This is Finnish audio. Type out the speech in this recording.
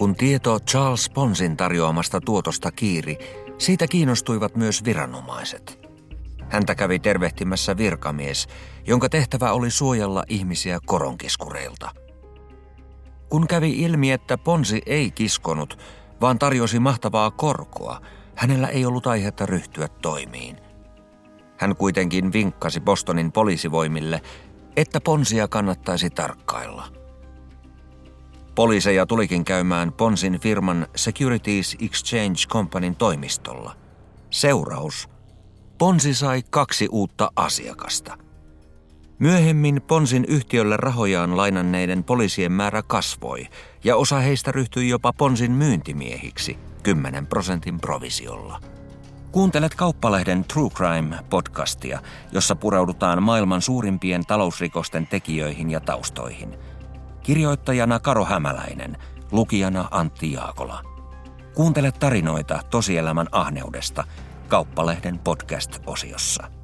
Kun tieto Charles Ponzin tarjoamasta tuotosta kiiri, siitä kiinnostuivat myös viranomaiset. Häntä kävi tervehtimässä virkamies, jonka tehtävä oli suojella ihmisiä koronkiskureilta. Kun kävi ilmi, että Ponzi ei kiskonut, vaan tarjosi mahtavaa korkoa, hänellä ei ollut aihetta ryhtyä toimiin. Hän kuitenkin vinkkasi Bostonin poliisivoimille, että Ponzia kannattaisi tarkkailla. Poliiseja tulikin käymään Ponzin firman Securities Exchange Companyn toimistolla. Seuraus: Ponzi sai 2 uutta asiakasta. Myöhemmin Ponzin yhtiölle rahojaan lainanneiden poliisien määrä kasvoi, ja osa heistä ryhtyi jopa Ponzin myyntimiehiksi 10% provisiolla. Kuuntelet Kauppalehden True Crime-podcastia, jossa pureudutaan maailman suurimpien talousrikosten tekijöihin ja taustoihin. Kirjoittajana Karo Hämäläinen, lukijana Antti Jaakola. Kuuntele tarinoita tosielämän ahneudesta Kauppalehden podcast-osiossa.